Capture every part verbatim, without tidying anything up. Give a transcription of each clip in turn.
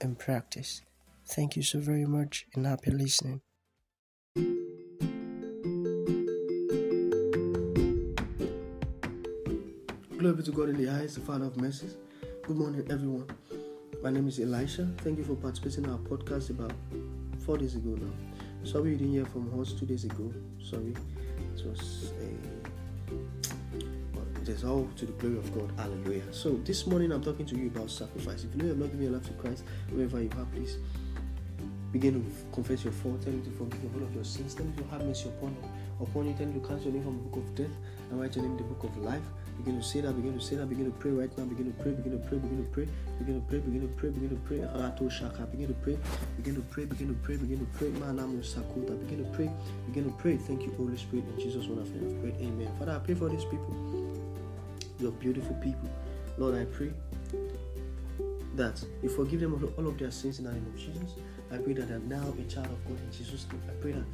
and practice. Thank you so very much and happy listening. Glory to God in the highest, the Father of mercies. Good morning, everyone. My name is Elisha. Thank you for participating in our podcast about four days ago now. Sorry you didn't hear from us two days ago. Sorry. It was a... It is all to the glory of God. Hallelujah. So this morning I'm talking to you about sacrifice. If you know you have not given your life to Christ, wherever you are, please begin to confess your fault. Tell him to forgive you all of your sins. Tell him to have mercy upon you. Upon you, tell him to cancel your name from the book of death and write your name in the book of life. Begin to say that, begin to say that, begin to pray right now, begin to pray, begin to pray, begin to pray, begin to pray, begin to pray, begin to pray, Arato Shaka, begin to pray, begin to pray, begin to pray, begin to pray, Manamu Sakota, begin to pray, begin to pray. Thank you, Holy Spirit, in Jesus' wonderful name. Pray. Amen. Father, I pray for these people, your beautiful people. Lord, I pray that you forgive them of all of their sins in the name of Jesus. I pray that they are now a child of God in Jesus' name. I pray that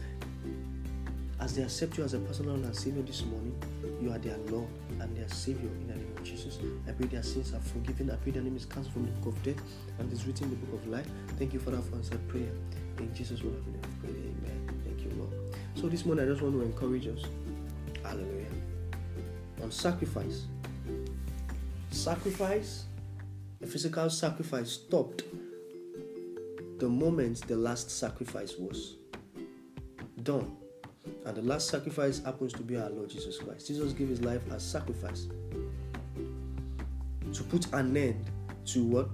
as they accept you as a personal and Savior this morning, you are their Lord and their Savior in the name of Jesus. I pray their sins are forgiven. I pray their name is cancelled from the book of death and is written in the book of life. Thank you, Father, for answered prayer. In Jesus' wonderful name, I pray. Amen. Thank you, Lord. So this morning, I just want to encourage us. Hallelujah. On sacrifice. Sacrifice, a physical sacrifice, stopped the moment the last sacrifice was done. And the last sacrifice happens to be our Lord Jesus Christ. Jesus gave his life as sacrifice to put an end to what?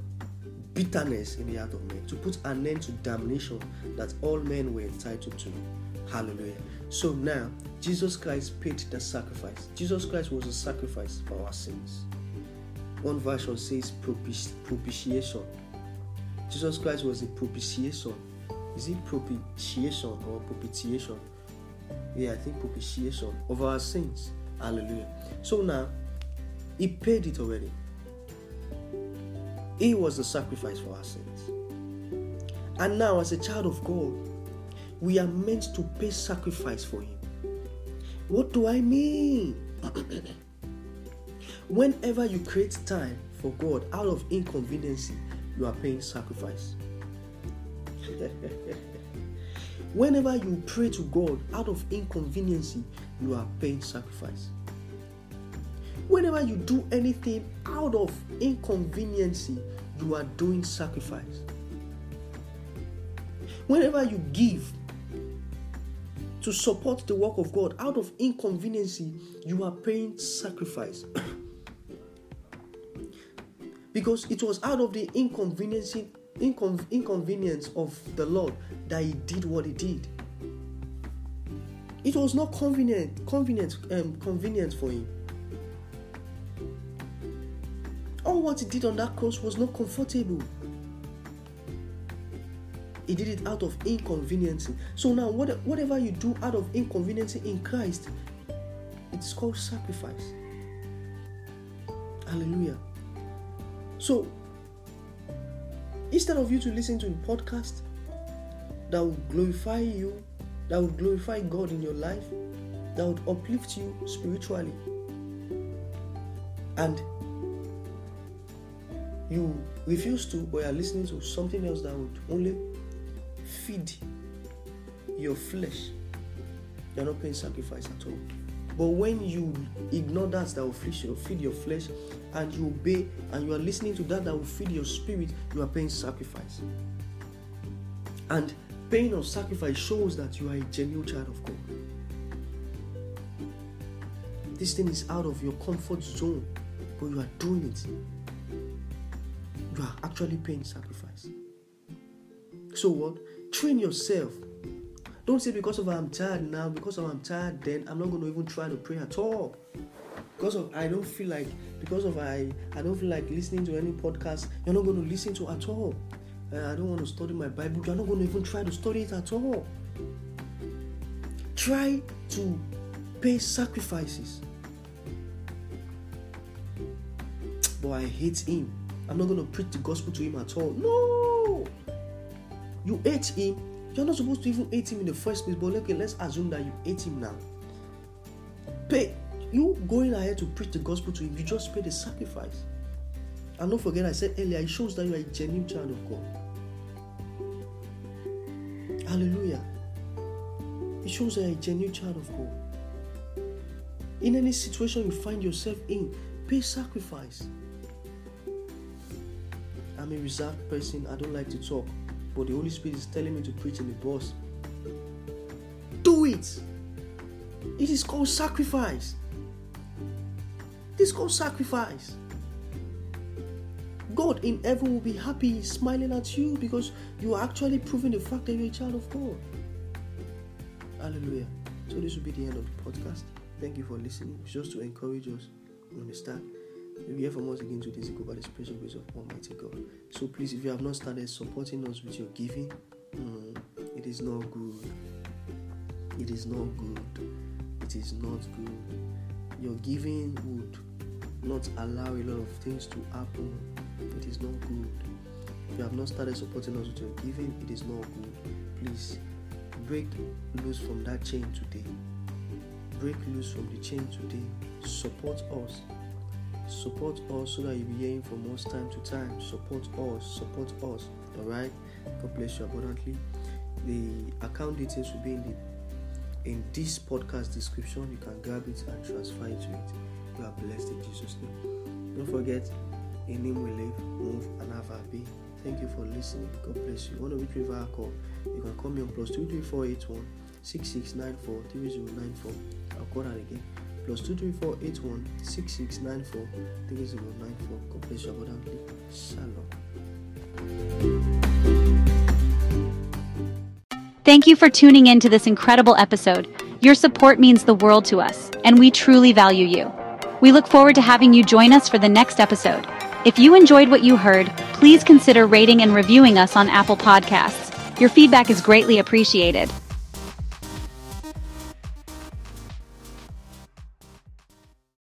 Bitterness in the heart of men, to put an end to damnation that all men were entitled to. Hallelujah. So now, Jesus Christ paid the sacrifice. Jesus Christ was a sacrifice for our sins. One version says propiti- propitiation. Jesus Christ was a propitiation. Is it propitiation or propitiation? Yeah, I think propitiation of our sins. Hallelujah. So now, he paid it already. He was the sacrifice for our sins. And now, as a child of God, we are meant to pay sacrifice for him. What do I mean? Whenever you create time for God out of inconveniency, you are paying sacrifice. Whenever you pray to God out of inconveniency, you are paying sacrifice. Whenever you do anything out of inconveniency, you are doing sacrifice. Whenever you give to support the work of God out of inconveniency, you are paying sacrifice. Because it was out of the inconvenience, incon- inconvenience of the Lord that he did what he did. It was not convenient, convenient, um, convenient for him. All what he did on that cross was not comfortable. He did it out of inconvenience. So now, what, whatever you do out of inconvenience in Christ, it's called sacrifice. Hallelujah. So, instead of you to listen to a podcast that will glorify you, that will glorify God in your life, that would uplift you spiritually, and you refuse to, or are listening to something else that would only feed your flesh, you're not paying sacrifice at all. But when you ignore that that will feed your flesh, and you obey, and you are listening to that that will feed your spirit, you are paying sacrifice. And paying of sacrifice shows that you are a genuine child of God. This thing is out of your comfort zone, but you are doing it. You are actually paying sacrifice. So what? Train yourself. Don't say because of I'm tired now, because of I'm tired then, I'm not going to even try to pray at all. Because of I don't feel like, because of I, I don't feel like listening to any podcast, you're not going to listen to at all. I don't want to study my Bible. You are not going to even try to study it at all. Try to pay sacrifices. But I hate him. I'm not going to preach the gospel to him at all. No! You hate him. You're not supposed to even hate him in the first place. But okay, let's assume that you hate him now. Pay. You going ahead to preach the gospel to him, you just pay the sacrifice. And don't forget, I said earlier, it shows that you are a genuine child of God. Hallelujah. It shows that you are a genuine child of God. In any situation you find yourself in, pay sacrifice. I'm a reserved person. I don't like to talk. But the Holy Spirit is telling me to preach in the bus. Do it. It is called sacrifice. It is called sacrifice. God in heaven will be happy, smiling at you because you are actually proving the fact that you are a child of God. Hallelujah. So this will be the end of the podcast. Thank you for listening. Just to encourage us. You understand? You'll hear from us again today, by the special grace of Almighty God. So please, if you have not started supporting us with your giving, mm, it is not good. It is not good. It is not good. Your giving would not allow a lot of things to happen. It is not good. If you have not started supporting us with your giving, it is not good. Please break loose from that chain today. Break loose from the chain today. Support us. Support us so that you'll be hearing from us time to time. Support us. Support us. Alright? God bless you abundantly. The account details will be in the in this podcast description. You can grab it and transfer it to it. You are blessed in Jesus' name. Don't forget, in Him we live, move, and have our being. Thank you for listening. God bless you. One of which river I call, you can call me on plus two three four eight one six six nine four three zero nine four. I'll call that again. Plus two three four eight one six six nine four three zero nine four. God bless you abundantly. Shalom. Thank you for tuning in to this incredible episode. Your support means the world to us, and we truly value you. We look forward to having you join us for the next episode. If you enjoyed what you heard, please consider rating and reviewing us on Apple Podcasts. Your feedback is greatly appreciated.